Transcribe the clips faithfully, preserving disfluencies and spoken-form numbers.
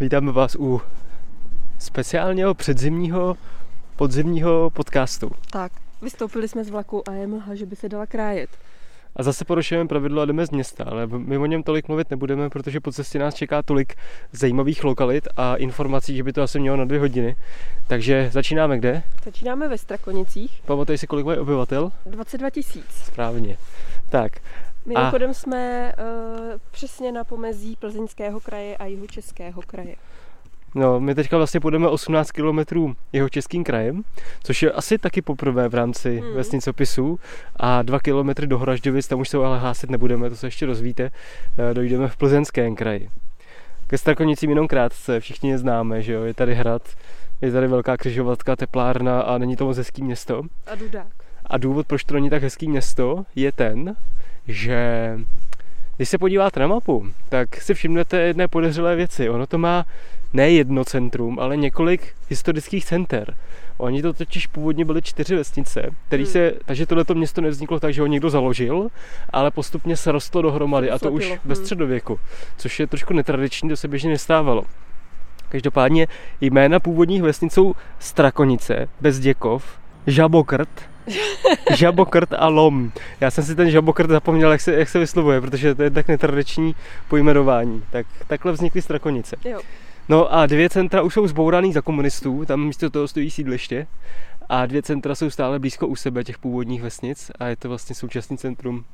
Vítáme vás u speciálního předzimního podzimního podcastu. Tak, vystoupili jsme z vlaku a je mlha, že by se dala krájet. A zase porušujeme pravidlo a jdeme z města, ale my o něm tolik mluvit nebudeme, protože po cestě nás čeká tolik zajímavých lokalit a informací, že by to asi mělo na dvě hodiny. Takže začínáme kde? Začínáme ve Strakonicích. Pamatuješ si, kolik mají obyvatel? dvacet dva tisíc. Správně. Tak. Mimochodem a... jsme uh, přesně na pomezí Plzeňského kraje a Jihočeského kraje. No, my teďka vlastně půjdeme osmnáct kilometrů Jihočeským krajem, což je asi taky poprvé v rámci hmm. vesnicopisů, a dva kilometry do Horažďovic, tam už se ale hlásit nebudeme, to se ještě dozvíte, dojdeme v Plzeňském kraji. Ke Strakonicím jenom krátce, všichni je známe, že jo, je tady hrad, je tady velká křižovatka, teplárna a není to moc hezký město. A dudák. A důvod, proč to není tak hezký město, je ten, že když se podíváte na mapu, tak si všimnete jedné podezřelé věci. Ono to má ne jedno centrum, ale několik historických center. Oni to totiž původně byly čtyři vesnice, který hmm. se, takže tohleto město nevzniklo tak, že ho někdo založil, ale postupně se rostlo dohromady, a to už hmm. ve středověku, což je trošku netradiční, to se běžně nestávalo. Každopádně jména původních vesnic jsou Strakonice, Bezděkov, Žabokrt, Žabokrt a Lom. Já jsem si ten Žabokrt zapomněl, jak se, jak se vyslovuje, protože to je tak netradiční pojmenování. Tak, takhle vznikly Strakonice. Jo. No a dvě centra už jsou zbouraný za komunistů, tam místo toho stojí sídliště. A dvě centra jsou stále blízko u sebe těch původních vesnic a je to vlastně současný centrum.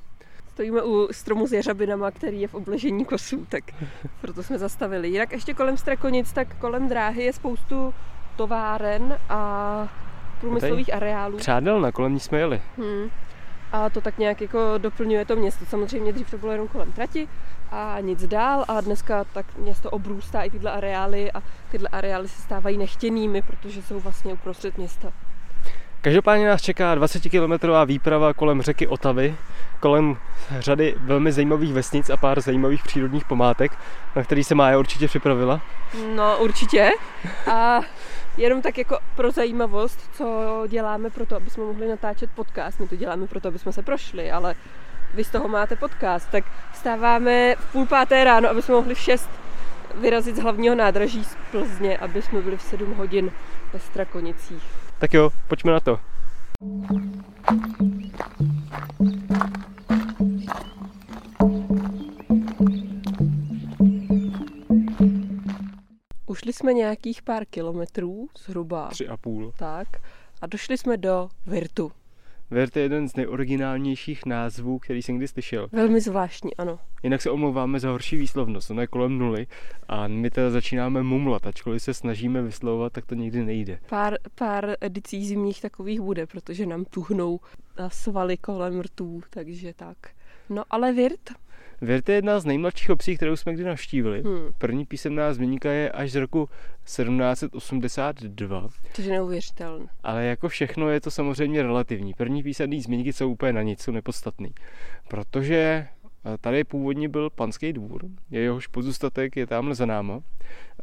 Stojíme u stromu s jeřabinama, který je v obležení kosů, tak proto jsme zastavili. Jinak ještě kolem Strakonic, tak kolem dráhy je spoustu továren a průmyslových areálů. Přádelna, kolem ní jsme jeli. Hmm. A to tak nějak jako doplňuje to město. Samozřejmě dřív to bylo jenom kolem trati a nic dál, a dneska tak město obrůstá i tyhle areály a tyhle areály se stávají nechtěnými, protože jsou vlastně uprostřed města. Každopádně nás čeká dvacetikilometrová výprava kolem řeky Otavy, kolem řady velmi zajímavých vesnic a pár zajímavých přírodních památek, na který se Mája určitě připravila. No určitě. A jenom tak jako pro zajímavost, co děláme pro to, aby jsme mohli natáčet podcast. My to děláme pro to, aby jsme se prošli, ale vy z toho máte podcast. Tak vstáváme v půl páté ráno, aby jsme mohli v šest vyrazit z hlavního nádraží z Plzně, aby jsme byli v sedm hodin ve Strakonicích. Tak jo, pojďme na to. Ušli jsme nějakých pár kilometrů, zhruba. Tři a půl. Tak. A došli jsme do Virtu. Vírt je jeden z nejoriginálnějších názvů, který jsem kdy slyšel. Velmi zvláštní, ano. Jinak se omlouváme za horší výslovnost, ono je kolem nuly a my teda začínáme mumlat, ačkoliv se snažíme vyslovovat, tak to nikdy nejde. Pár, pár edicí zimních takových bude, protože nám tuhnou svaly kolem rtů, takže tak. No ale Vírt? Vírt je jedna z nejmladších obcí, kterou jsme kdy navštívili. Hmm. První písemná zmínka je až z roku sedmnáct osmdesát dva. To je neuvěřitelné. Ale jako všechno je to samozřejmě relativní. První písemné zmínky jsou úplně na nic, jsou nepodstatný. Protože tady původně byl panský dvůr, jehož pozůstatek je tamhle za náma.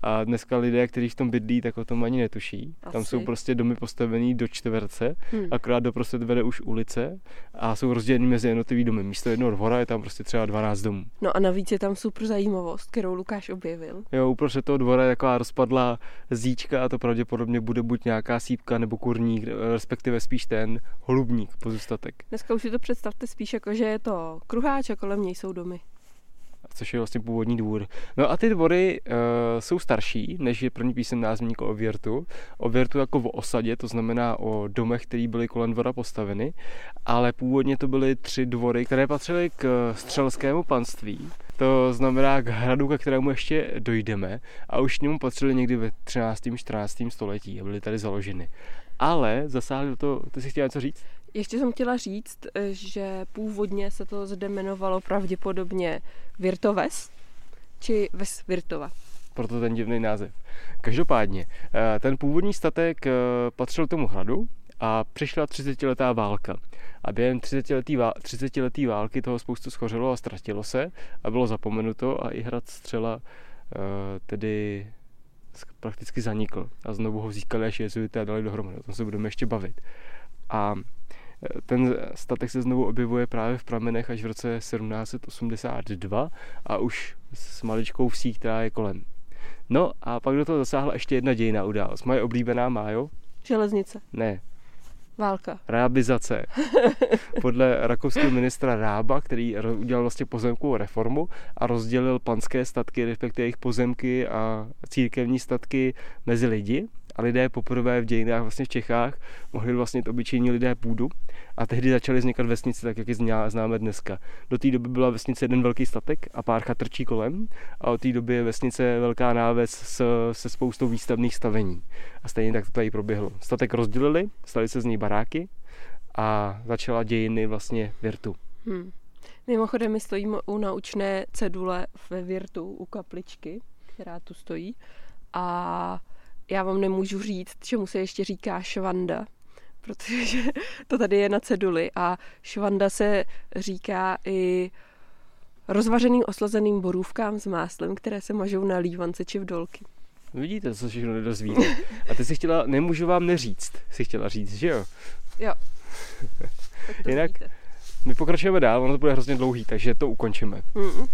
A dneska lidé, kteří v tom bydlí, tak o tom ani netuší. Asi. Tam jsou prostě domy postavený do čtverce, hmm. akorát doprostřed vede už ulice a jsou rozdělený mezi jednotlivý domy. Místo jednoho dvora je tam prostě třeba dvanáct domů. No a navíc je tam super zajímavost, kterou Lukáš objevil. Jo, uprostřed toho dvora je taková rozpadlá zíčka a to pravděpodobně bude buď nějaká sýpka nebo kurník, respektive spíš ten holubník pozůstatek. Dneska už si to představte spíš jako, že je to kruháč a kolem něj jsou domy. Což je vlastně původní dvůr. No a ty dvory uh, jsou starší, než je první písemná zmínka o Vírtu. O Vírtu jako o osadě, to znamená o domech, které byly kolem dvora postaveny, ale původně to byly tři dvory, které patřily k Střelskému panství. To znamená k hradu, ke kterému ještě dojdeme, a už k němu patřily někdy ve třináctém čtrnáctém století a byly tady založeny. Ale zasáhli do toho, ty jsi chtěla něco říct? Ještě jsem chtěla říct, že původně se to zde jmenovalo pravděpodobně Virtoves, či Ves Virtova. Proto ten divný název. Každopádně, ten původní statek patřil tomu hradu a přišla třicetiletá válka. A během třicetileté války toho spoustu schořelo a ztratilo se a bylo zapomenuto a i hrad Střela tedy prakticky zanikl a znovu ho získali až jezuité a dali dohromady. O tom se budeme ještě bavit. A ten statek se znovu objevuje právě v pramenech až v roce sedmnáct set osmdesát dva a už s maličkou vsí, která je kolem. No a pak do toho zasáhla ještě jedna dějinná událost. Moje oblíbená, Májo? Železnice. Ne. Válka. Rábizace. Podle rakouského ministra Rába, který udělal vlastně pozemkovou reformu a rozdělil panské statky, respektive jejich pozemky a církevní statky mezi lidi. A lidé poprvé v dějinách vlastně v Čechách mohli vlastnit obyčejní lidé půdu a tehdy začaly vznikat vesnice, tak jak ji známe dneska. Do té doby byla vesnice jeden velký statek a pár chatrčí kolem a od té doby je vesnice velká náves s, se spoustou výstavných stavení. A stejně tak to tady proběhlo. Statek rozdělili, staly se z ní baráky a začala dějiny vlastně Virtu. Hmm. Mimochodem my stojíme u naučné cedule ve Virtu, u kapličky, která tu stojí a já vám nemůžu říct, čemu se ještě říká švanda, protože to tady je na ceduli a švanda se říká i rozvařeným oslazeným borůvkám s máslem, které se mažou na lívance či v dolky. Vidíte, co se všechno nedozvíte. A ty si chtěla, nemůžu vám neříct, si chtěla říct, že jo? Jo. Jinak víte. My pokračujeme dál, ono to bude hrozně dlouhý, takže to ukončíme. Mm-mm.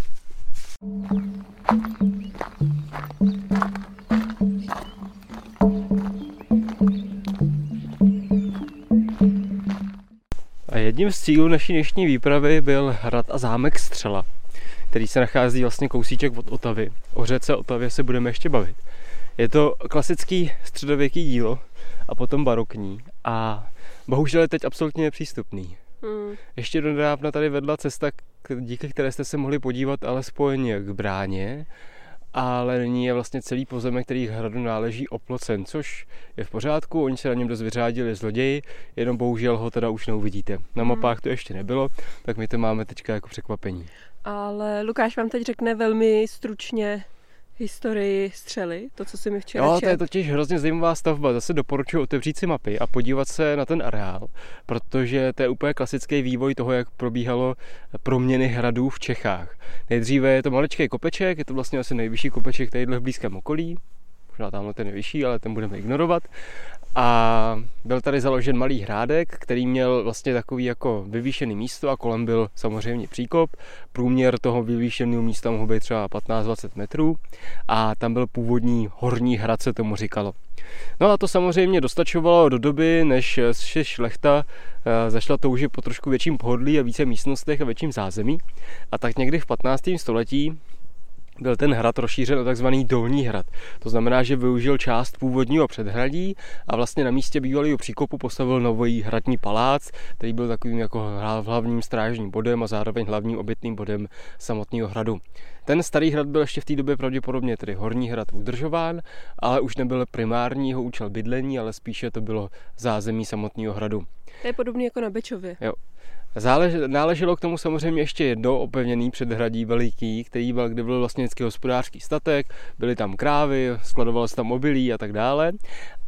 A jedním z cílů naší dnešní výpravy byl hrad a zámek Střela, který se nachází vlastně kousíček od Otavy. O řece Otavě se budeme ještě bavit. Je to klasický středověký dílo a potom barokní a bohužel je teď absolutně nepřístupný. Hmm. Ještě donedávna tady vedla cesta, díky které jste se mohli podívat alespoň k bráně, ale nyní je vlastně celý pozemek, který hradu náleží, oplocen, což je v pořádku, oni se na něm dost vyřádili zloději, jenom bohužel ho teda už neuvidíte. Na mapách to ještě nebylo, tak my to máme teďka jako překvapení. Ale Lukáš vám teď řekne velmi stručně historii Střely, to, co si mi včera četl. Jo, to je totiž hrozně zajímavá stavba. Zase doporučuji otevřít si mapy a podívat se na ten areál, protože to je úplně klasický vývoj toho, jak probíhalo proměny hradů v Čechách. Nejdříve je to maličký kopeček, je to vlastně asi nejvyšší kopeček tadyhle v blízkém okolí. Možná tamhle ten nejvyšší, ale ten budeme ignorovat. A byl tady založen malý hrádek, který měl vlastně takový jako vyvýšený místo a kolem byl samozřejmě příkop. Průměr toho vyvýšeného místa mohl být třeba patnáct až dvacet metrů a tam byl původní horní hrad, se tomu říkalo. No a to samozřejmě dostačovalo do doby, než šlechta zašla toužit po trošku větším pohodlí a více místnostech a větším zázemí. A tak někdy v patnáctém století byl ten hrad rozšířen na tzv. Dolní hrad. To znamená, že využil část původního předhradí a vlastně na místě bývalého příkopu postavil nový hradní palác, který byl takovým jako hlavním strážním bodem a zároveň hlavním obytným bodem samotného hradu. Ten starý hrad byl ještě v té době pravděpodobně tedy horní hrad udržován, ale už nebyl primární jeho účel bydlení, ale spíše to bylo zázemí samotného hradu. To je podobné jako na Bečově. Jo. Zálež, náleželo k tomu samozřejmě ještě jedno opevněný předhradí veliký, který byl, kde byl vlastně vždycky hospodářský statek, byly tam krávy, skladovalo se tam obilí a tak dále.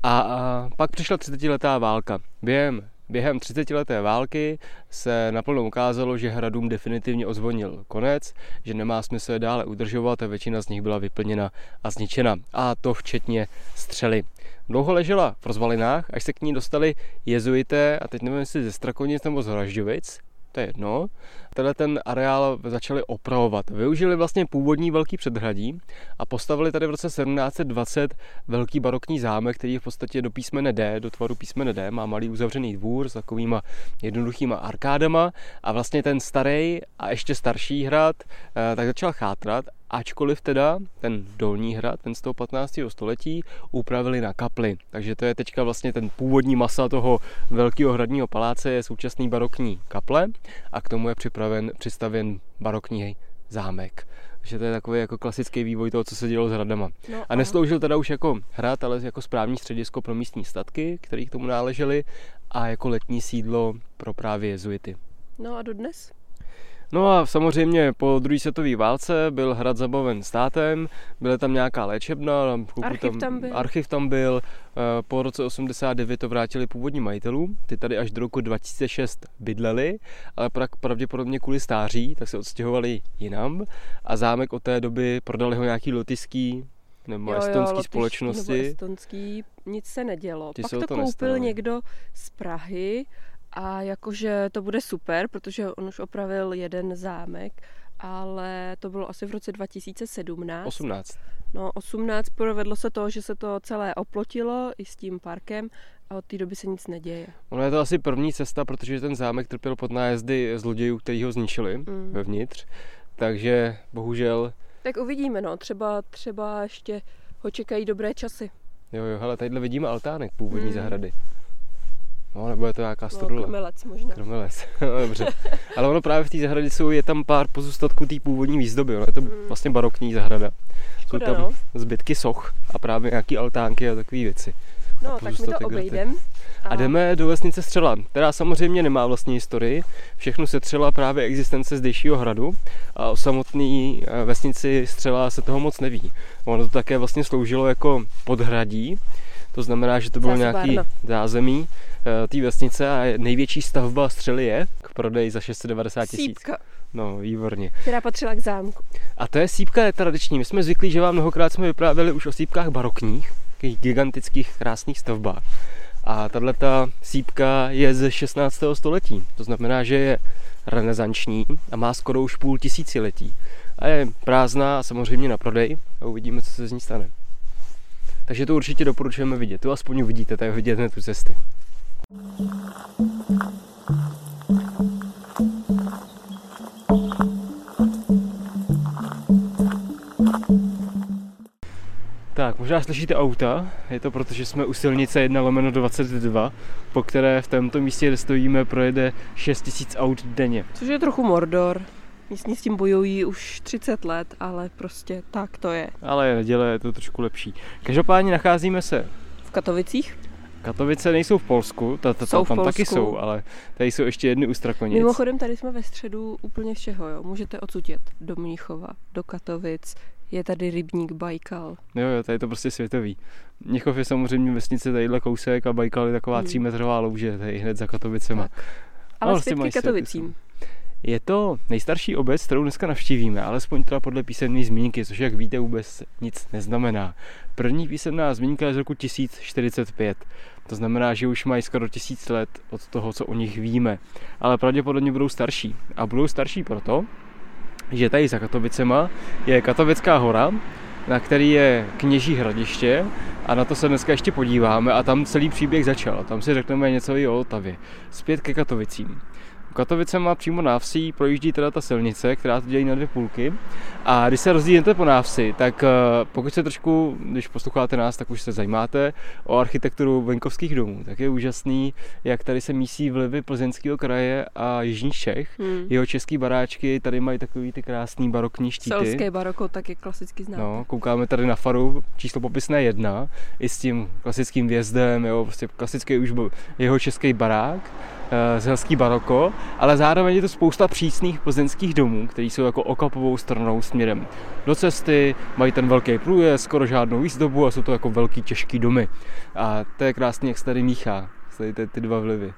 A, a pak přišla třicetiletá válka. Během, během třicetileté války se naplno ukázalo, že hradům definitivně ozvonil konec, že nemá smysl je dále udržovat a většina z nich byla vyplněna a zničena. A to včetně Střely. Dlouho ležela v rozvalinách, až se k ní dostali jezuité, a teď nevím, jestli ze Strakonic nebo z Horažďovic, to je jedno. Tenhle ten areál začali opravovat. Využili vlastně původní velký předhradí a postavili tady v roce sedmnáct set dvacet velký barokní zámek, který je v podstatě do písmene D, do tvaru písmene D, má malý uzavřený dvůr s takovýma jednoduchýma arkádama a vlastně ten starý a ještě starší hrad tak začal chátrat. Ačkoliv teda ten dolní hrad, ten z toho patnáctého století, upravili na kapli. Takže to je teďka vlastně ten původní masa toho velkého hradního paláce je současný barokní kaple a k tomu je připraven, přistavěn barokní zámek. Takže to je takový jako klasický vývoj toho, co se dělo s hradama. No, a nesloužil teda už jako hrad, ale jako správní středisko pro místní statky, které k tomu náležely, a jako letní sídlo pro právě jezuity. No a dodnes? No a samozřejmě po druhé světové válce byl hrad zabaven státem, byla tam nějaká léčebna, tam archiv, tam, tam byl. archiv tam byl, po roce osmdesát devět to vrátili původním majitelům, ty tady až do roku dva tisíce šest bydleli, ale pravděpodobně kvůli stáří, tak se odstěhovali jinam a zámek od té doby prodali ho nějaký lotyšský nebo jo, estonský jo, lotyšský, společnosti. Nebo estonský, nic se nedělo. Ty Pak to, to koupil nestalo. Někdo z Prahy. A jakože to bude super, protože on už opravil jeden zámek, ale to bylo asi v roce dva tisíce sedmnáct. osmnáct. No, osmnáct provedlo se to, že se to celé oplotilo i s tím parkem a od té doby se nic neděje. Ono je to asi první cesta, protože ten zámek trpěl pod nájezdy zlodějů, kteří ho zničili mm. vevnitř. Takže bohužel... Tak uvidíme, no, třeba, třeba ještě ho čekají dobré časy. Jo, jo, hele, tadyhle vidíme altánek původní mm. zahrady. No, nebo je to nějaká strudla. No, krmelec možná. Krmelec, no, dobře. Ale ono právě v té zahradě jsou, je tam pár pozůstatků té původní výzdoby. No. Je to vlastně barokní zahrada. Škoda, jsou tam no. zbytky soch a právě nějaký altánky a takové věci. No, tak my to obejdeme. A jdeme do vesnice Střela, která samozřejmě nemá vlastní historii. Všechno se Střela právě existence zdejšího hradu a o samotné vesnici Střela se toho moc neví. Ono to také vlastně sloužilo jako podhradí. To znamená, že to bylo nějaký zázemí té vesnice a největší stavba Střely je k prodeji za šest set devadesát tisíc. No, výborně. Která patřila k zámku. A to je sýpka je tradiční. My jsme zvyklí, že vám mnohokrát jsme vyprávěli už o sýpkách barokních, těch gigantických krásných stavbách. A tato sýpka je ze šestnáctého století. To znamená, že je renesanční a má skoro už půl tisíciletí. A je prázdná a samozřejmě na prodej a uvidíme, co se z ní stane. Takže to určitě doporučujeme vidět. Tu aspoň uvidíte, tak vidět hned tu cesty. Tak, možná slyšíte auta, je to proto, že jsme u silnice jedna lomeno dvacet dva, po které v tomto místě, kde stojíme, projede šest tisíc aut denně. Což je trochu Mordor. Místní s tím bojují už třicet let, ale prostě tak to je. Ale je neděle, je to trošku lepší. Každopádně nacházíme se v Katovicích. Katovice nejsou v Polsku, ta, ta, ta, tam v Polsku. Taky jsou, ale tady jsou ještě jedny u Strakonic. Mimochodem, tady jsme ve středu úplně všeho, jo. Můžete odsud jet do Mníchova, do Katovic, je tady rybník Bajkal. Jo, jo, tady je to prostě světový. Mnichov je samozřejmě vesnice tadyhle kousek a Bajkal je taková hmm. třímetrová louže, tady hned za Katovicema. Tak. Ale no, zpět Katovicím. Je to nejstarší obec, kterou dneska navštívíme, alespoň teda podle písemné zmínky, což jak víte vůbec nic neznamená. První písemná zmínka je z roku tisíc čtyřicet pět, to znamená, že už mají skoro tisíc let od toho, co o nich víme, ale pravděpodobně budou starší. A budou starší proto, že tady za Katovicema je Katovická hora, na který je kněží hradiště a na to se dneska ještě podíváme a tam celý příběh začal. Tam si řekneme něco i o Otavě. Zpět ke Katovicím. Katovicema přímo návsí projíždí teda ta silnice, která to dělí na dvě půlky. A když se rozdílíte po návsi, tak pokud se trošku, když posloucháte nás, tak už se zajímáte o architekturu venkovských domů. Tak je úžasný, jak tady se mísí vlivy Plzeňského kraje a jižních Čech. Hmm. Jeho české baráčky tady mají takový ty krásný barokní štíty. Selské baroko, tak je klasicky znáte. No, koukáme tady na faru číslo popisné jedna, i s tím klasickým vjezdem, jo, prostě klasický už jeho český barák. Zelský baroko, ale zároveň je to spousta přísných plzeňských domů, které jsou jako okapovou stranou směrem do cesty, mají ten velký průjezd, skoro žádnou výzdobu a jsou to jako velký těžký domy. A to je krásný, jak se tady míchá, tady ty, ty dva vlivy.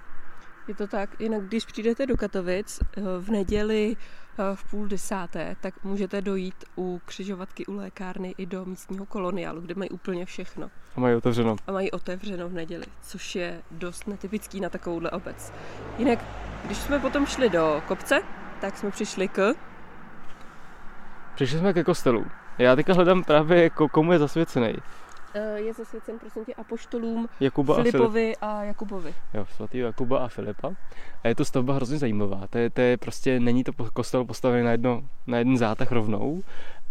Je to tak, jinak když přijdete do Katovic v neděli v půl desáté, tak můžete dojít u křižovatky, u lékárny i do místního koloniálu, kde mají úplně všechno. A mají otevřeno. A mají otevřeno v neděli, což je dost netypický na takovouhle obec. Jinak, když jsme potom šli do kopce, tak jsme přišli k... Přišli jsme ke kostelu. Já teďka hledám právě, komu je zasvěcený. Je zasvěcen, prosím tě, apoštolům Jakuba Filipovi a, Filip. a Jakubovi. Jo, svatýho Jakuba a Filipa. A je to stavba hrozně zajímavá. To je, to je prostě, není to kostel postavený na, jedno, na jeden zátah rovnou,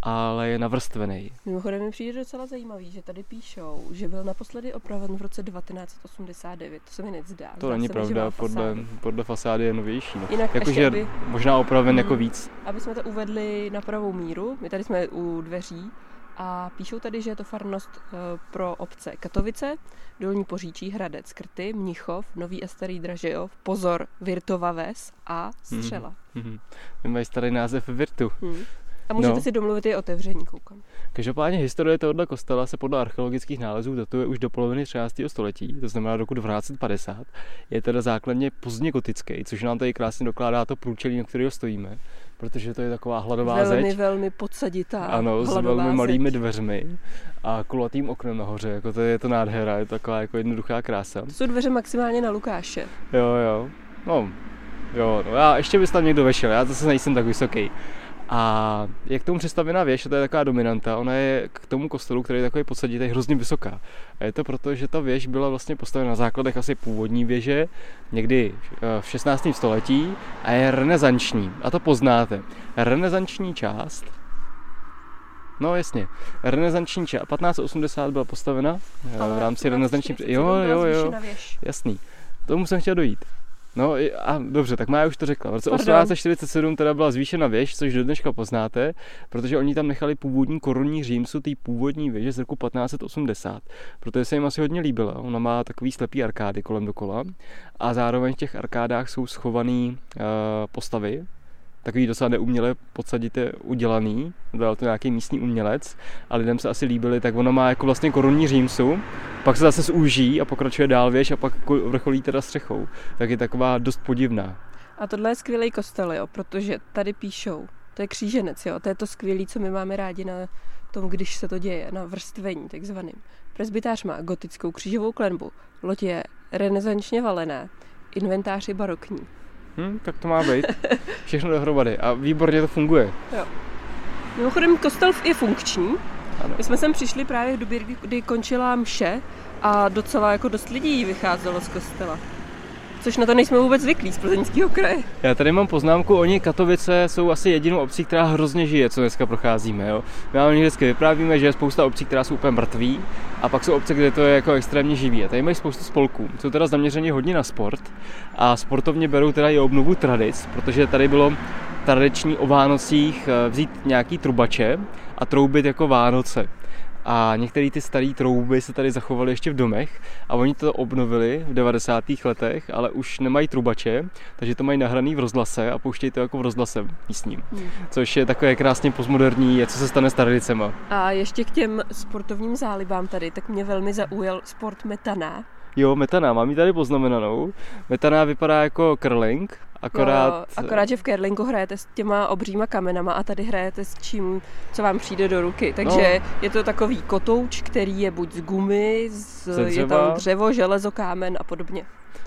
ale je navrstvený. Mimochodem mi přijde docela zajímavý, že tady píšou, že byl naposledy opraven v roce devatenáct osmdesát devět. To se mi nezdá. To není pravda, podle, podle fasády je novější. Jinak jako, že aby, možná opraven hmm, jako víc. Aby jsme to uvedli na pravou míru, my tady jsme u dveří, A píšou tady, že je to farnost pro obce Katovice, Dolní Poříčí, Hradec, Krty, Mníchov, Nový a Starý Dražejov, Pozor, Virtova ves a Střela. Mm-hmm. Mají starý název Virtu. Mm. A můžete no. si domluvit i otevření, koukám. Každopádně historie tohoto kostela se podle archeologických nálezů datuje už do poloviny třináctého století, to znamená roku dvanáct padesát. Je teda základně pozdně gotický, což nám tady krásně dokládá to průčelí, na kterého stojíme, protože to je taková hladová velmi, zeď. Velmi, velmi podsaditá ano, s velmi malými dveřmi a kulatým oknem nahoře, jako to je to nádhera, je to taková jako jednoduchá krása. To jsou dveře maximálně na Lukáše. Jo, jo. No, jo, no, já ještě bys tam někdo vešel, já zase nejsem tak vysoký. A jak k tomu přestavěná věž, to je taková dominanta, ona je k tomu kostelu, který je takový podsaditý, hrozně vysoká. A je to proto, že ta věž byla vlastně postavena na základech asi původní věže, někdy v šestnáctém století a je renesanční. A to poznáte. Renesanční část, no jasně, renesanční část, patnáct osmdesát byla postavena ale v rámci renesanční, jo, jo, jo, jasný, tomu jsem chtěl dojít. No a dobře, tak Mája už to řekla. V roce osmnáct čtyřicet sedm teda byla zvýšena věž, což do dneška poznáte, protože oni tam nechali původní korunní římsu té původní věže z roku patnáct osmdesát, protože se jim asi hodně líbila. Ona má takový slepý arkády kolem dokola a zároveň v těch arkádách jsou schované uh, postavy, takový docela neuměle podsaditě udělaný, dal to nějaký místní umělec a lidem se asi líbily, tak ona má jako vlastně korunní římsu, pak se zase zúží a pokračuje dál věž a pak vrcholí teda střechou, tak je taková dost podivná. A tohle je skvělý kostel, jo, protože tady píšou, to je kříženec, jo, to je to skvělý, co my máme rádi na tom, když se to děje, na vrstvení takzvaným. Presbytář má gotickou křížovou klenbu, loď je renesančně valená, inventář je barokní. Hm, tak to má být. Všechno dohromady. A výborně to funguje. Jo. Mimochodem, kostel je funkční. Ano. My jsme sem přišli právě v době, kdy končila mše a docela jako dost lidí vycházelo z kostela. Což na to nejsme vůbec zvyklí z Plzeňského kraje. Já tady mám poznámku, oni Katovice jsou asi jedinou obcí, která hrozně žije, co dneska procházíme. Jo? My vám vždycky vyprávíme, že je spousta obcí, která jsou úplně mrtví a pak jsou obce, kde to je jako extrémně živý. A tady mají spoustu spolků, jsou teda zaměřeni hodně na sport a sportovně berou teda i obnovu tradic, protože tady bylo tradiční o Vánocích vzít nějaký trubače a troubit jako Vánoce. A některé ty staré trouby se tady zachovaly ještě v domech a oni to obnovili v devadesátých letech, ale už nemají trubače, takže to mají nahraný v rozhlase a pouštějí to jako v rozhlase místním, což je takové krásně postmoderní, co se stane s tradicema. A ještě k těm sportovním zálibám tady, tak mě velmi zaujal sport metana. Jo, metana, mám ji tady poznamenanou. Metana vypadá jako curling, akorát... Jo, akorát, že v curlingu hrajete s těma obříma kamenama a tady hrajete s čím, co vám přijde do ruky. Takže no. je to takový kotouč, který je buď z gumy, z, je tam dřevo, železo, kámen a podobně.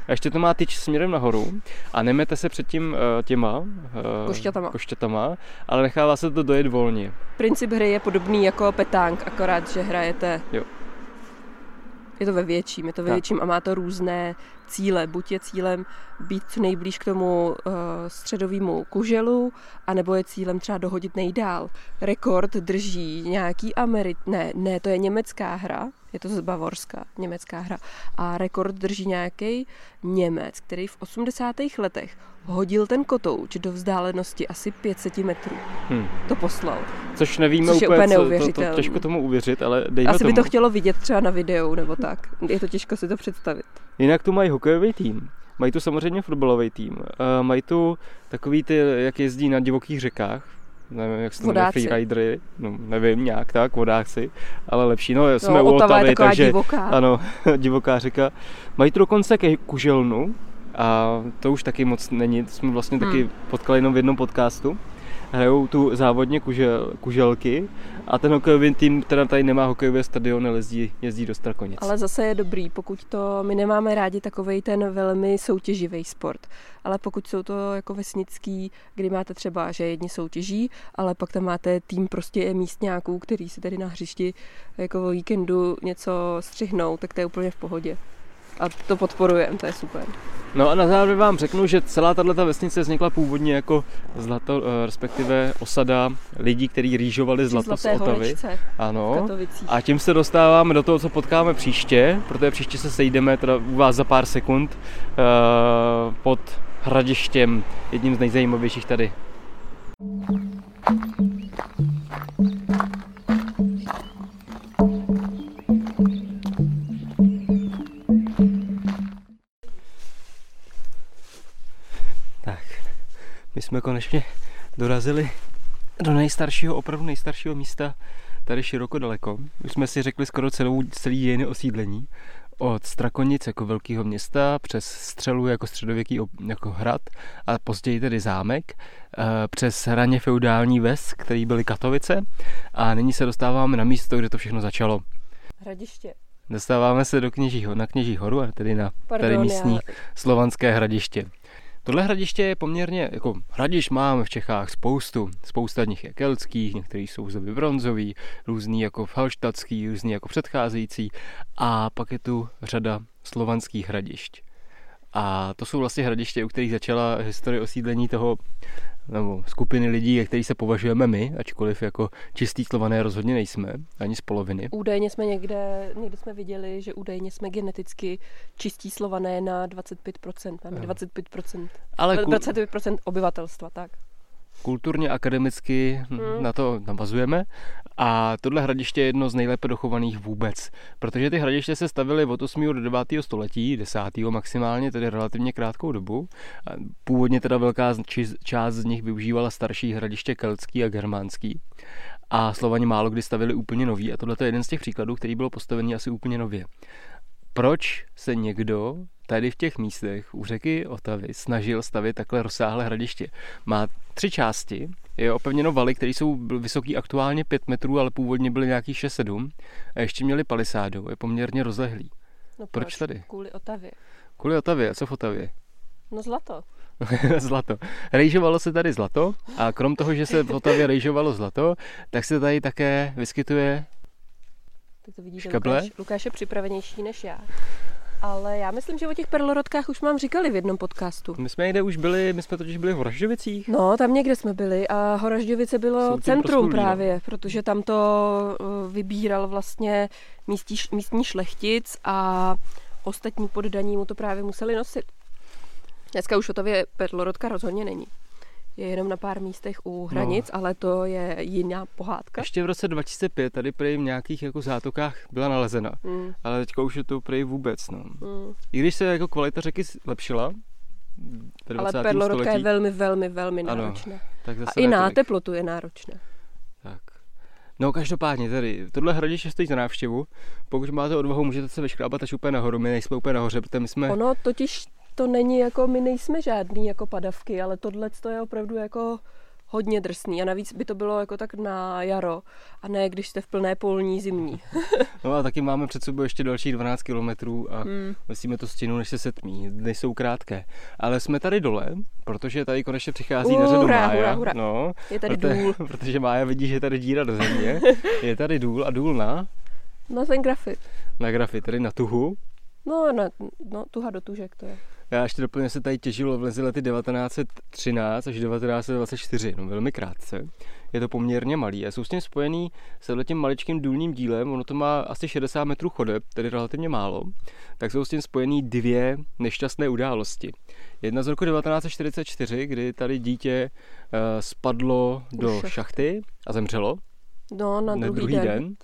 A ještě to má tyč směrem nahoru a nemete se před tím těma košťatama. košťatama, ale nechává se to dojet volně. Princip hry je podobný jako petánk, akorát, že hrajete... Jo. Je to ve větším, je to ve větším a má to různé cíle. Buď je cílem být co nejblíž k tomu uh, středovému kuželu, anebo je cílem třeba dohodit nejdál. Rekord drží nějaký Ameri... Ne, ne, to je německá hra, je to z Bavorska, německá hra. A rekord drží nějaký Němec, který v osmdesátých letech hodil ten kotouč do vzdálenosti asi pět set metrů. Hmm. To poslal. Což nevíme Což úplně, úplně co, to, to těžko tomu uvěřit, ale dejme asi tomu. Asi by to chtělo vidět třeba na videu nebo tak. Je to těžko si to představit. Jinak tu mají hokejový tým, mají tu samozřejmě fotbalový tým, uh, mají tu takový ty, jak jezdí na divokých řekách, nevím, jak se to jmenuje, freeridery, no nevím, nějak tak, vodáci, ale lepší, no jsme no, u Otavy, takže divoká. Ano, divoká řeka. Mají tu dokonce ke kuželnu a to už taky moc není, to jsme vlastně hmm. taky potkali jenom v jednom podcastu. Hrajou tu závodně kužel, kuželky a ten hokejový tým, teda tady nemá hokejové stadiony, jezdí, jezdí do Strakonic. Ale zase je dobrý, pokud to, my nemáme rádi takovej ten velmi soutěživý sport, ale pokud jsou to jako vesnický, kdy máte třeba, že jedni soutěží, ale pak tam máte tým prostě místňáků, který si tady na hřišti jako o víkendu něco střihnou, tak to je úplně v pohodě. A to podporujeme, to je super. No a na závěr vám řeknu, že celá tato vesnice vznikla původně jako zlato, respektive osada lidí, kteří rýžovali zlato z Otavy. Ano. A tím se dostáváme do toho, co potkáme příště, protože příště se sejdeme teda u vás za pár sekund uh, pod hradištěm, jedním z nejzajímavějších tady. jsme konečně dorazili do nejstaršího, opravdu nejstaršího místa tady široko daleko. Už jsme si řekli skoro celou, celý dějiny osídlení. Od Strakonic jako velkého města, přes Střelu jako středověký jako hrad a později tedy zámek, přes raně feudální ves, který byly Katovice, a nyní se dostáváme na místo, kde to všechno začalo. Hradiště. Dostáváme se do Kněží, na Kněží horu, a tedy na Pardon, tady místní já. Slovanské Hradiště. Tohle hradiště je poměrně, jako hradišť máme v Čechách spoustu, spousta nich je keltských, některý jsou zuby bronzový, různý jako halštatský, různý jako předcházející, a pak je tu řada slovanských hradišť. A to jsou vlastně hradiště, u kterých začala historie osídlení toho, nebo skupiny lidí, který se považujeme my, ačkoliv jako čistí Slované rozhodně nejsme, ani z poloviny. Údajně jsme někde, někde jsme viděli, že údajně jsme geneticky čistí Slované na dvacet pět procent, máme no. dvacet pět procent, ale kul... dvacet pět procent obyvatelstva, tak. Kulturně, akademicky hmm. na to navazujeme, a tohle hradiště je jedno z nejlépe dochovaných vůbec, protože ty hradiště se stavily od osmého do devátého století, desátého maximálně, tedy relativně krátkou dobu. Původně teda velká část z nich využívala starší hradiště keltský a germánský a Slovani málo kdy stavili úplně nový, a tohle je jeden z těch příkladů, který bylo postavený asi úplně nově. Proč se někdo tady v těch místech u řeky Otavy snažil stavět takhle rozsáhlé hradiště? Má tři části, je opevněno valy, které jsou vysoký aktuálně pět metrů, ale původně byly nějakých šest sedm, a ještě měli palisádu, je poměrně rozlehlý. No proč, proč tady? Kvůli Otavě. Kvůli Otavě, a co v Otavě? No zlato. Zlato. Rejžovalo se tady zlato, a krom toho, že se v Otavě rejžovalo zlato, tak se tady také vyskytuje... Tak to vidíte, Lukáš, Lukáš je připravenější než já. Ale já myslím, že o těch perlorodkách už mám říkali v jednom podcastu. My jsme někde už byli, my jsme totiž byli v Horažďovicích. No, tam někde jsme byli, a Horažďovice bylo centrum právě, protože tam to vybíral vlastně místí, místní šlechtic a ostatní poddaní mu to právě museli nosit. Dneska už o Otavě perlorodka rozhodně není. Je jenom na pár místech u hranic, no. Ale to je jiná pohádka. Ještě v roce dva tisíce pět tady prej v nějakých jako zátokách byla nalezena, mm. ale teďka už je to prej vůbec. No. Mm. I když se jako kvalita řeky zlepšila, ale perlorodka je velmi, velmi, velmi náročná. A i na teplotu je náročná. Tak. No každopádně tady, tohle hradiště stojí za návštěvu. Pokud máte odvahu, můžete se vyškrábat až úplně nahoru, my nejsme úplně nahoře, protože my jsme... Ono totiž... To není jako, my nejsme žádný jako padavky, ale tohle to je opravdu jako hodně drsný, a navíc by to bylo jako tak na jaro, a ne když jste v plné polní zimní. No a taky máme před sebou ještě dalších dvanáct kilometrů a hmm. musíme to stěnu, než se setmí. Dny jsou krátké, ale jsme tady dole, protože tady konečně přichází na řadu Mája. Hura, hura. No, je tady proto, důl. Protože Mája vidí, že je tady díra do země. Je tady důl, a důl na? Na ten grafit. Na grafit, tedy na tuhu. No, na, no tuha do tužek to je. Já ještě doplně se tady těžilo v lety devatenáct třináct až devatenáct dvacet čtyři, no velmi krátce. Je to poměrně malý a jsou s tím spojený s tím maličkým důlním dílem, ono to má asi šedesát metrů chodeb, tedy relativně málo, tak jsou s tím spojený dvě nešťastné události. Jedna z roku devatenáct set čtyřicet čtyři, kdy tady dítě spadlo do šachty a zemřelo no, na, na druhý, druhý den. den.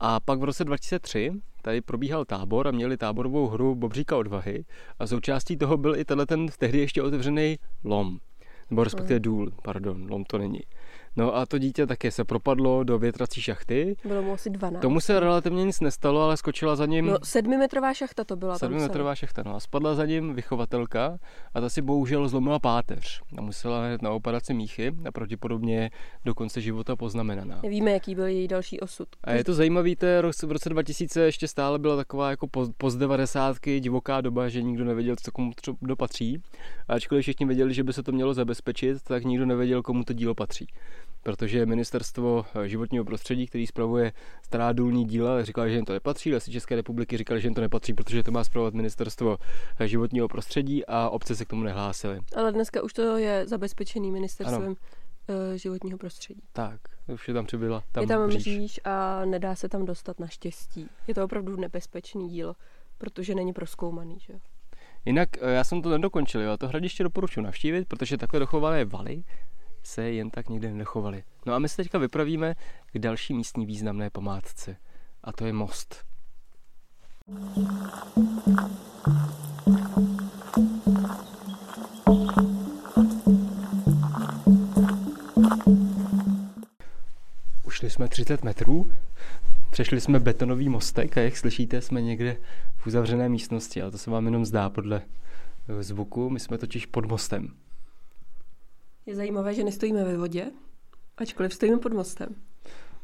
A pak v roce dva tisíce tři tady probíhal tábor a měli táborovou hru Bobříka odvahy, a součástí toho byl i tenhle ten tehdy ještě otevřený lom, nebo respektive důl, pardon, lom to není. No a to dítě také se propadlo do větrací šachty. Bylo mu asi dvanáct. Tomu se relativně nic nestalo, ale skočila za ním... No sedmimetrová šachta to byla. Sedmimetrová šachta, no a spadla za ním vychovatelka a ta si bohužel zlomila páteř. A musela hned na operaci míchy a pravděpodobně do konce života poznamenaná. Nevíme, jaký byl její další osud. A je to zajímavé, v roce dva tisíce ještě stále byla taková jako post devadesátky divoká doba, že nikdo nevěděl, co komu to patří. Ačkoliv všichni věděli, že by se to mělo zabezpečit, tak nikdo nevěděl, komu to dílo patří. Protože ministerstvo životního prostředí, který spravuje stará důlní díla, říkalo, že jim to nepatří, Lesy České republiky říkali, že jim to nepatří, protože to má spravovat ministerstvo životního prostředí, a obce se k tomu nehlásily. Ale dneska už to je zabezpečený ministerstvem ano. životního prostředí. Tak, už je tam přibyla. Tam je tam mříž a nedá se tam dostat naštěstí. Je to opravdu nebezpečný dílo, protože není prozkoumaný, že jo. Jinak já jsem to nedokončil, jo, to hradiště doporučuji navštívit, protože takhle dochované valy se jen tak nikde nedochovaly. No a my se teďka vypravíme k další místní významné památce. A to je most. třicet metrů. Přešli jsme betonový mostek a jak slyšíte, jsme někde v uzavřené místnosti, ale to se vám jenom zdá podle zvuku. My jsme totiž pod mostem. Je zajímavé, že nestojíme ve vodě, ačkoliv stojíme pod mostem.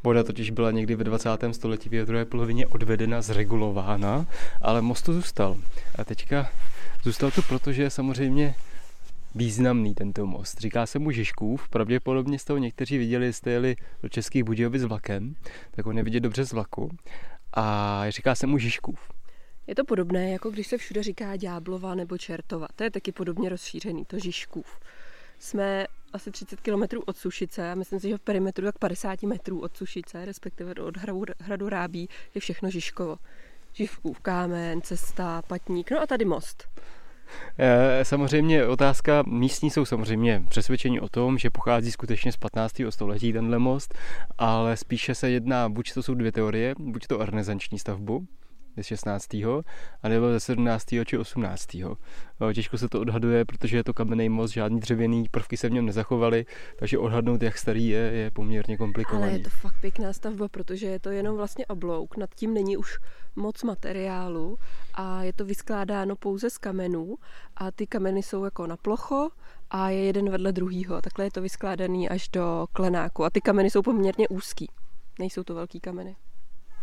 Voda totiž byla někdy ve dvacátém století v druhé polovině odvedena, zregulována, ale most tu zůstal. A teďka zůstal tu, protože je samozřejmě významný tento most. Říká se mu Žižkův, pravděpodobně jste ho někteří viděli, jestli jeli do Českých Budějovic s vlakem, tak ho nevidět dobře z vlaku. A říká se mu Žižkův. Je to podobné, jako když se všude říká Ďáblova nebo Čertova. To je taky podobně rozšířený, to Žižkův. Jsme asi třicet kilometrů od Sušice a myslím si, že v perimetru tak padesát metrů od Sušice, respektive od hradu, hradu Rábí, je všechno Žižkovo. Žižkův kámen, cesta, patník, no a tady most. Samozřejmě otázka, místní jsou samozřejmě přesvědčeni o tom, že pochází skutečně z patnáctého století tenhle most, ale spíše se jedná, buď to jsou dvě teorie, buď to o renesanční stavbu z šestnáctého a nebo ze sedmnáctého či osmnáctého Těžko se to odhaduje, protože je to kamenný most, žádný dřevěný prvky se v něm nezachovaly, takže odhadnout, jak starý je, je poměrně komplikovaný. Ale je to fakt pěkná stavba, protože je to jenom vlastně oblouk, nad tím není už moc materiálu a je to vyskládáno pouze z kamenů a ty kameny jsou jako na plocho a je jeden vedle druhýho. Takhle je to vyskládaný až do klenáku a ty kameny jsou poměrně úzký, nejsou to velký kameny.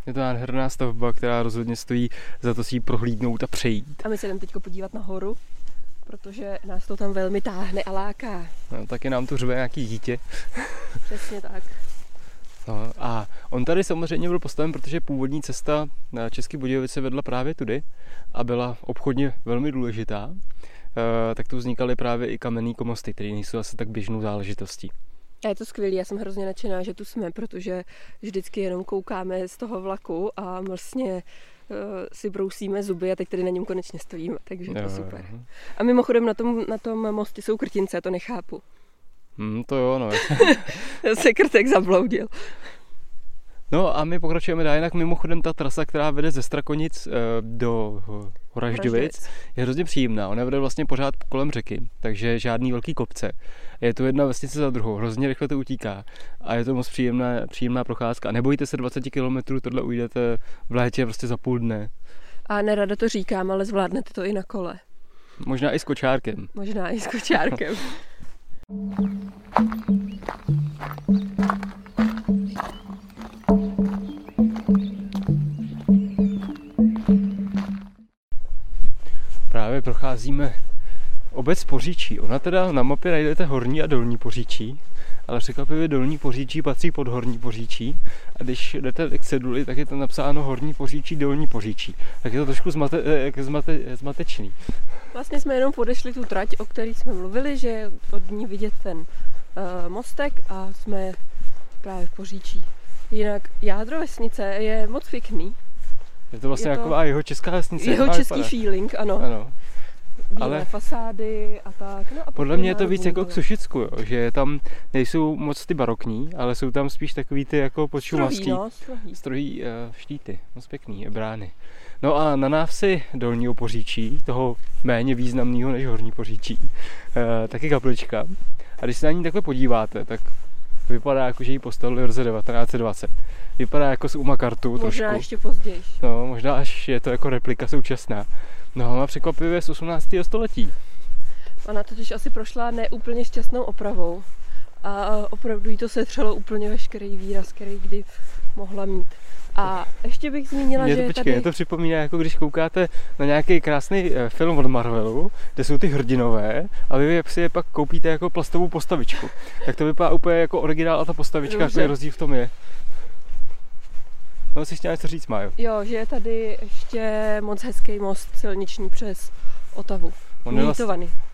Je to nádherná stavba, která rozhodně stojí za to si ji prohlídnout a přejít. A my se jdeme teď podívat nahoru, protože nás to tam velmi táhne a láká. No, taky nám tu řve nějaký dítě. Přesně tak. No, a on tady samozřejmě byl postaven, protože původní cesta na České Budějovice vedla právě tudy a byla obchodně velmi důležitá. E, tak tu vznikaly právě i kamenné komosty, které nejsou asi tak běžnou záležitostí. A je to skvělý, já jsem hrozně nadšená, že tu jsme, protože vždycky jenom koukáme z toho vlaku a vlastně uh, si brousíme zuby a teď tady na něm konečně stojíme, takže je to super. A mimochodem na tom, na tom mostě jsou krtince, to nechápu. Hmm, to jo, no. Se krtek zabloudil. No a my pokračujeme dál, jinak mimochodem ta trasa, která vede ze Strakonic do Horažďovic, je hrozně příjemná. Ona vede vlastně pořád kolem řeky, takže žádný velký kopce. Je to jedna vesnice za druhou, hrozně rychle to utíká a je to moc příjemná, příjemná procházka. A nebojte se dvacet kilometrů, tohle ujdete v létě prostě za půl dne. A nerada to říkám, ale zvládnete to i na kole. Možná i s kočárkem. Možná i s kočárkem. Právě procházíme obec Poříčí. Ona teda na mapě najdete Horní a Dolní Poříčí, ale překvapivě Dolní Poříčí patří pod Horní Poříčí a když jdete k ceduli, tak je tam napsáno Horní Poříčí, Dolní Poříčí. Tak je to trošku zmate, zmate, zmatečný. Vlastně jsme jenom podešli tu trať, o které jsme mluvili, že od ní vidět ten uh, mostek a jsme právě v Poříčí. Jinak jádro vesnice je moc pěkný. Je to vlastně taková to... jihočeská vesnice. Jihočeský feeling, ano. ano. Bílé ale... fasády a tak. No a podle mě je to víc jako k Sušicku, jo, že tam nejsou moc ty barokní, ale jsou tam spíš takový ty jako podšumavský no, strohý uh, štíty, moc pěkný, brány. No a na návsi Dolního Poříčí, toho méně významného než Horní Poříčí, uh, taky kaplička. A když se na ní takhle podíváte, tak vypadá jako, že ji postavili v roce devatenáct dvacet. Vypadá jako z umakartu možná trošku. Možná ještě později. No, možná až je to jako replika současná. No, a překvapivě z osmnáctého století. Ona totiž asi prošla neúplně šťastnou opravou. A opravdu jí to setřelo úplně veškerý výraz, který kdy mohla mít. A ještě bych zmínila, mě to, že je počkej, tady... to připomíná, jako když koukáte na nějaký krásný film od Marvelu, kde jsou ty hrdinové a vy si je pak koupíte jako plastovou postavičku. Tak to vypadá úplně jako originál a ta postavička, Růže. Který rozdíl v tom je. No, jsi chtěla něco říct, Májo. Jo, že je tady ještě moc hezký most silniční přes Otavu. On je, vlastně,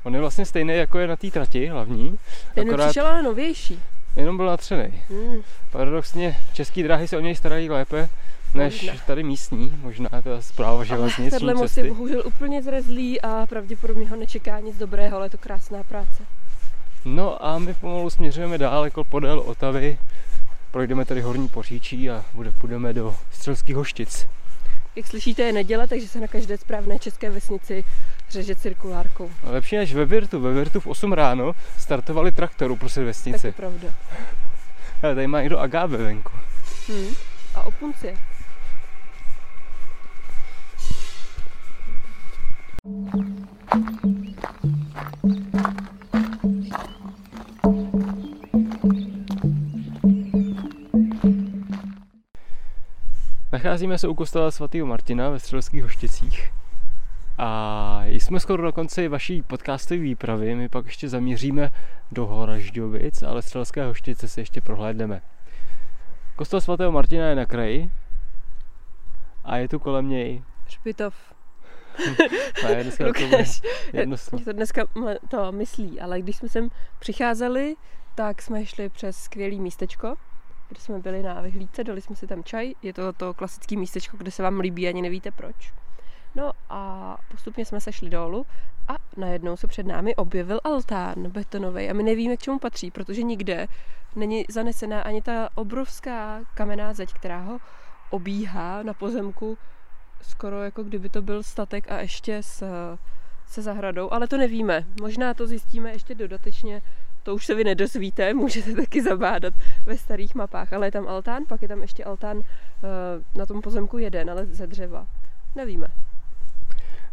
on je vlastně stejný, jako je na té trati hlavní. Ten akorát... přišel ale novější. Jenom byl natřenej. Hmm. Paradoxně České dráhy se o něj starají lépe než možná. Tady místní. Možná to je zpráva, že vlastně nic cesty. Most je bohužel úplně zrezlý a pravděpodobně ho nečeká nic dobrého, ale je to krásná práce. No a my pomalu směřujeme dál jako podél Otavy. Projdeme tady Horní Poříčí a půjdeme do Střelských Hoštic. Jak slyšíte, je neděle, takže se na každé správné české vesnici řeže cirkulárkou. Lepší než ve Virtu. Ve Virtu v osm ráno startovali traktor uprostřed vesnice. Tak je pravda. Hele, tady má někdo agáve venku. Hmm. A opuncie. Nacházíme se u kostela svatého Martina ve Střelských Hošticích a jsme skoro na konci vaší podcastové výpravy. My pak ještě zamíříme do Horažďovic, ale Střelské Hoštice si ještě prohlédneme. Kostel svatého Martina je na kraji a je tu kolem něj hřbitov. Ne, dneska Lukáš, to dneska to myslí, ale když jsme sem přicházeli, tak jsme šli přes skvělý místečko, kde jsme byli na vyhlídce, dali jsme si tam čaj. Je to to klasické místečko, kde se vám líbí, ani nevíte proč. No a postupně jsme se šli dolů a najednou se před námi objevil altán betonový a my nevíme, k čemu patří, protože nikde není zanesená ani ta obrovská kamenná zeď, která ho obíhá na pozemku skoro jako kdyby to byl statek a ještě s, se zahradou, ale to nevíme. Možná to zjistíme ještě dodatečně, to už se vy nedozvíte, můžete taky zabádat ve starých mapách, ale je tam altán, pak je tam ještě altán na tom pozemku jeden, ale ze dřeva. Nevíme.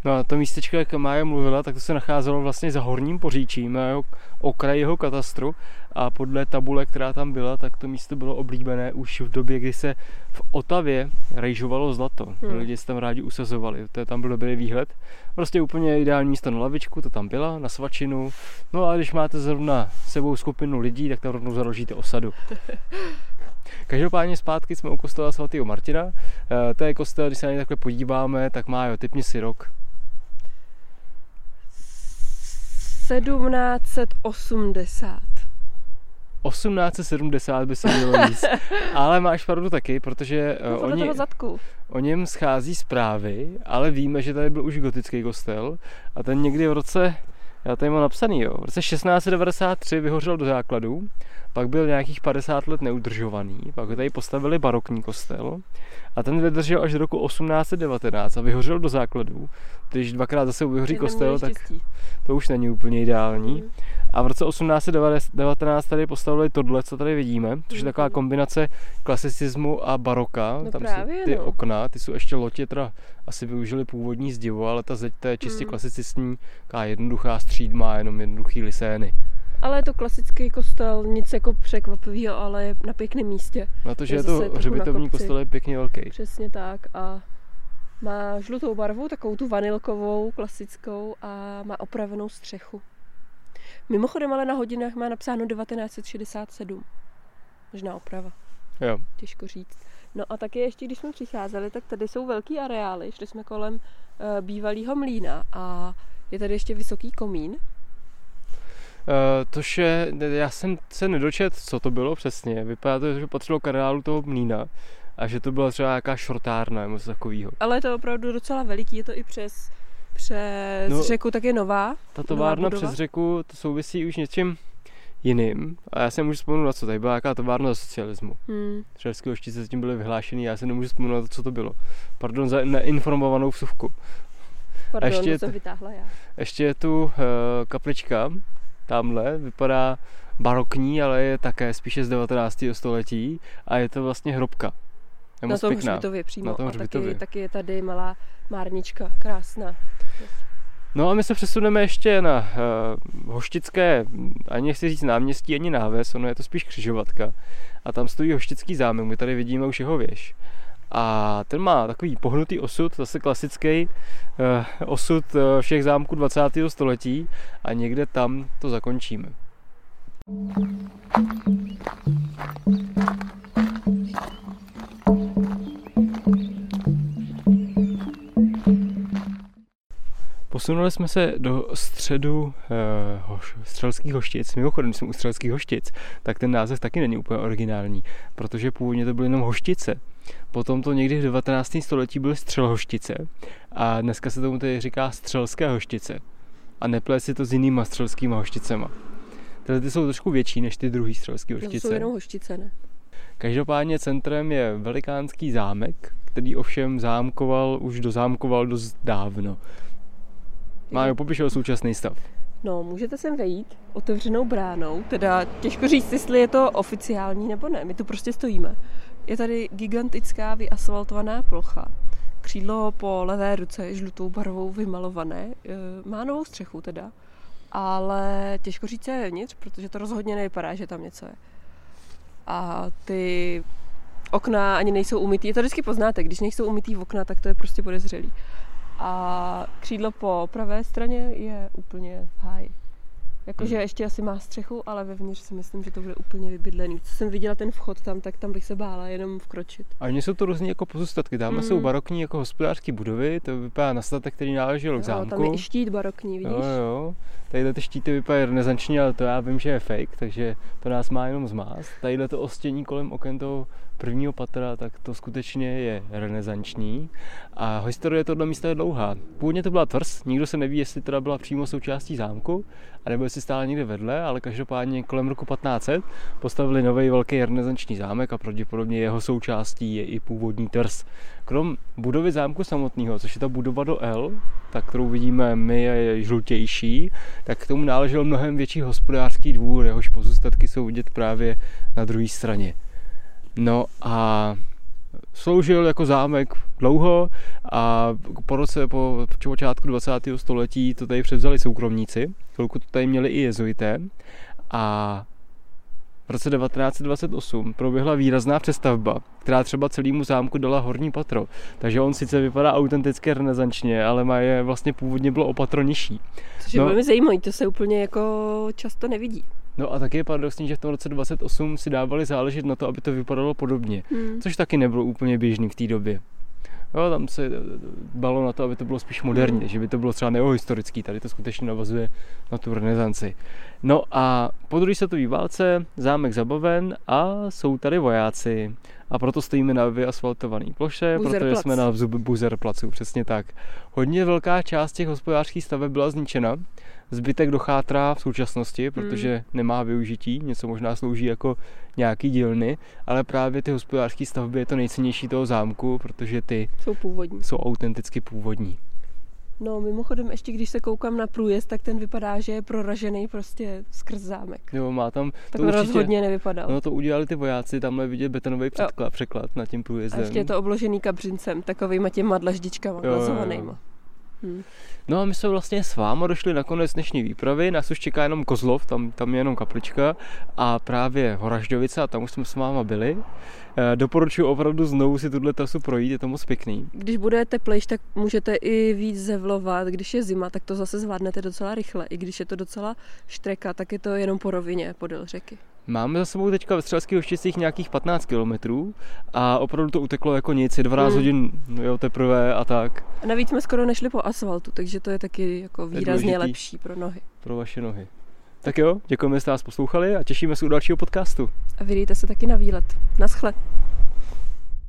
No a to místečko, jak Mája mluvila, tak to se nacházelo vlastně za Horním Poříčím, na jeho, okraji jeho katastru, a podle tabule, která tam byla, tak to místo bylo oblíbené už v době, kdy se v Otavě rejžovalo zlato. Hmm. Lidi se tam rádi usazovali, to je tam byl dobrý výhled. Prostě úplně ideální místo na lavičku, to tam byla, na svačinu. No a když máte zrovna sebou skupinu lidí, tak tam rovnou založíte osadu. Každopádně zpátky jsme u kostela svatého Martina. To je kostel, když se na něj takhle podíváme, tak má, jo, typně si rok. sedmnáct set osmdesát. osmnáct set sedmdesát by se mělo víc. Ale máš pravdu taky, protože no, oni, o něm schází zprávy, ale víme, že tady byl už gotický kostel a ten někdy v roce, já tady mám napsaný, jo, v roce šestnáct set devadesát tři vyhořel do základů, pak byl nějakých padesát let neudržovaný, pak tady postavili barokní kostel a ten vydržel až do roku osmnáct set devatenáct a vyhořel do základů. Když dvakrát zase vyhoří kostel, tak to už není úplně ideální. Mm. A v roce osmnáct set devatenáct tady postavili tohle, co tady vidíme, což je taková kombinace klasicismu a baroka. No tam právě, ty no. Okna, ty jsou ještě lotě, teda asi využili původní zdivo, ale ta zeď je čistě mm. klasicistní, taková jednoduchá stříd, má jenom jednoduchý lisény. Ale je to klasický kostel, nic jako překvapivého, ale je na pěkném místě. Na to, že je, je to hřbitovní kostel, je pěkně velký. Přesně tak a má žlutou barvu, takovou tu vanilkovou, klasickou, a má opravenou střechu. Mimochodem ale na hodinách má napsáno devatenáct set šedesát sedm. Možná oprava. Jo. Těžko říct. No a taky ještě, když jsme přicházeli, tak tady jsou velký areály. Šli jsme kolem uh, bývalého mlýna a je tady ještě vysoký komín. Tož je, já jsem se nedočet, co to bylo přesně. Vypadá to, že patřilo k areálu toho mlýna a že to byla třeba nějaká šortárna nebo něco takového. Ale je to opravdu docela veliký, je to i přes, přes no, řeku, tak je nová. Ta továrna přes řeku, to souvisí už něčím jiným. A já se nemůžu vzpomenout, co tady byla nějaká továrna za socialismu. Hmm. Střelské hoštice s tím byly vyhlášený, já se nemůžu vzpomenout, co to bylo. Pardon za neinformovanou vsuvku. Pardon, ještě to jsem vytáhla já. Ještě je tu uh, kaplička. Tamhle vypadá barokní, ale je také spíše z devatenáctého století a je to vlastně hrobka. Nemoc na tom pěkná. Hřbitově přímo. Na tom hřbitově. Taky, taky je tady malá márnička, krásná. No a my se přesuneme ještě na uh, hoštické, ani nechci říct náměstí, ani náves, ono je to spíš křižovatka. A tam stojí hoštický zámek, my tady vidíme už jeho věž. A ten má takový pohnutý osud, zase klasický eh, osud eh, všech zámků dvacátého století a někde tam to zakončíme. Posunuli jsme se do středu eh, hoš, Střelských Hoštic. Mimochodem, když jsme u Střelských Hoštic, tak ten název taky není úplně originální, protože původně to byly jenom hoštice. Potom to někdy v devatenáctém století byly střelhoštice a dneska se tomu tady říká Střelské hoštice. A neplé si to s jinýma střelskýma hošticema. Tyhle ty jsou trošku větší než ty druhý střelský hoštice. To jsou jenom hoštice, ne? Každopádně centrem je velikánský zámek, který ovšem zámkoval, už dozámkoval dost dávno. Májo, popišel současný stav. No, můžete sem vejít otevřenou bránou, teda těžko říct, jestli je to oficiální nebo ne, my tu prostě stojíme. Je tady gigantická vyasfaltovaná plocha. Křídlo po levé ruce je žlutou barvou vymalované. Má novou střechu teda, ale těžko říct, co je vevnitř, protože to rozhodně nevypadá, že tam něco je. A ty okna ani nejsou umytý. Je to vždycky poznáte, když nejsou umytý v okna, tak to je prostě podezřelý. A křídlo po pravé straně je úplně v háji. Jakože ještě asi má střechu, ale vevnitř si myslím, že to bude úplně vybydlený. Co jsem viděla ten vchod tam, tak tam bych se bála jenom vkročit. A oni jsou to různý jako pozůstatky. Dáme mm. jsou barokní jako hospodářské budovy, to vypadá na statek, který náležel jo, k zámku. Tam je i štít barokní, vidíš? Jo, jo. Tady ty štíty vypadají renesančně, ale to já vím, že je fake, takže to nás má jenom zmást. Tady to ostění kolem oken toho prvního patra, tak to skutečně je renesanční. A historie tohoto místa je dlouhá. Původně to byla tvrz, nikdo se neví, jestli teda byla přímo součástí zámku, anebo jestli stále někde vedle, ale každopádně kolem roku patnáct set postavili nový velký renesanční zámek a pravděpodobně jeho součástí je i původní tvrz. Krom budovy zámku samotného, což je ta budova do L, ta, kterou vidíme my, je žlutější, tak k tomu náležel mnohem větší hospodářský dvůr, jehož pozůstatky jsou vidět právě na druhé straně. No a sloužil jako zámek dlouho a po roce, po počátku dvacátého století to tady převzali soukromníci, chvilku to tady měli i jezuité a v roce devatenáct set dvacet osm proběhla výrazná přestavba, která třeba celému zámku dala horní patro. Takže on sice vypadá autenticky renesančně, ale má je vlastně původně bylo o patro nižší. Což je no, velmi zajímavý, to se úplně jako často nevidí. No a taky je paradoxní, že v tom roce dvacet osm si dávali záležet na to, aby to vypadalo podobně, hmm. což taky nebylo úplně běžný v té době. No, tam se dbalo na to, aby to bylo spíš moderní, hmm. že by to bylo třeba neohistorický, tady to skutečně navazuje na tu renesanci. No a po druhé světové válce zámek zabaven a jsou tady vojáci. A proto stojíme na vyasfaltované ploše, protože jsme na Buzerplacu, přesně tak. Hodně velká část těch hospodářských staveb byla zničena. Zbytek dochátrá v současnosti, protože hmm. nemá využití, něco možná slouží jako nějaký dílny, ale právě ty hospodářské stavby je to nejcennější toho zámku, protože ty jsou původní. Jsou autenticky původní. No, mimochodem ještě když se koukám na průjezd, tak ten vypadá, že je proražený prostě skrz zámek. Jo, má tam tak to určitě, rozhodně nevypadal. No, to udělali ty vojáci, tamhle vidět betonový předklad, překlad nad tím průjezdem. A ještě je to obložený kabřincem, takovýma těma dlaždičkama glazovanýma. Hmm. No a my jsme vlastně s váma došli na konec dnešní výpravy, nás už čeká jenom Kozlov, tam, tam je jenom kaplička a právě Horažďovice a tam už jsme s váma byli. E, doporučuji opravdu znovu si tuhle trasu projít, je to moc pěkný. Když bude teplejš, tak můžete i víc zevlovat, když je zima, tak to zase zvládnete docela rychle, i když je to docela štreka, tak je to jenom po rovině podél řeky. Máme za sebou teďka ve Střelských hošticích nějakých patnáct kilometrů a opravdu to uteklo jako nic, je dvanáct hodin jo, teprve a tak. A navíc jsme skoro nešli po asfaltu, takže to je taky jako výrazně je lepší pro nohy. Pro vaše nohy. Tak jo, děkujeme, že jste nás poslouchali a těšíme se u dalšího podcastu. A vydejte se taky na výlet. Naschle.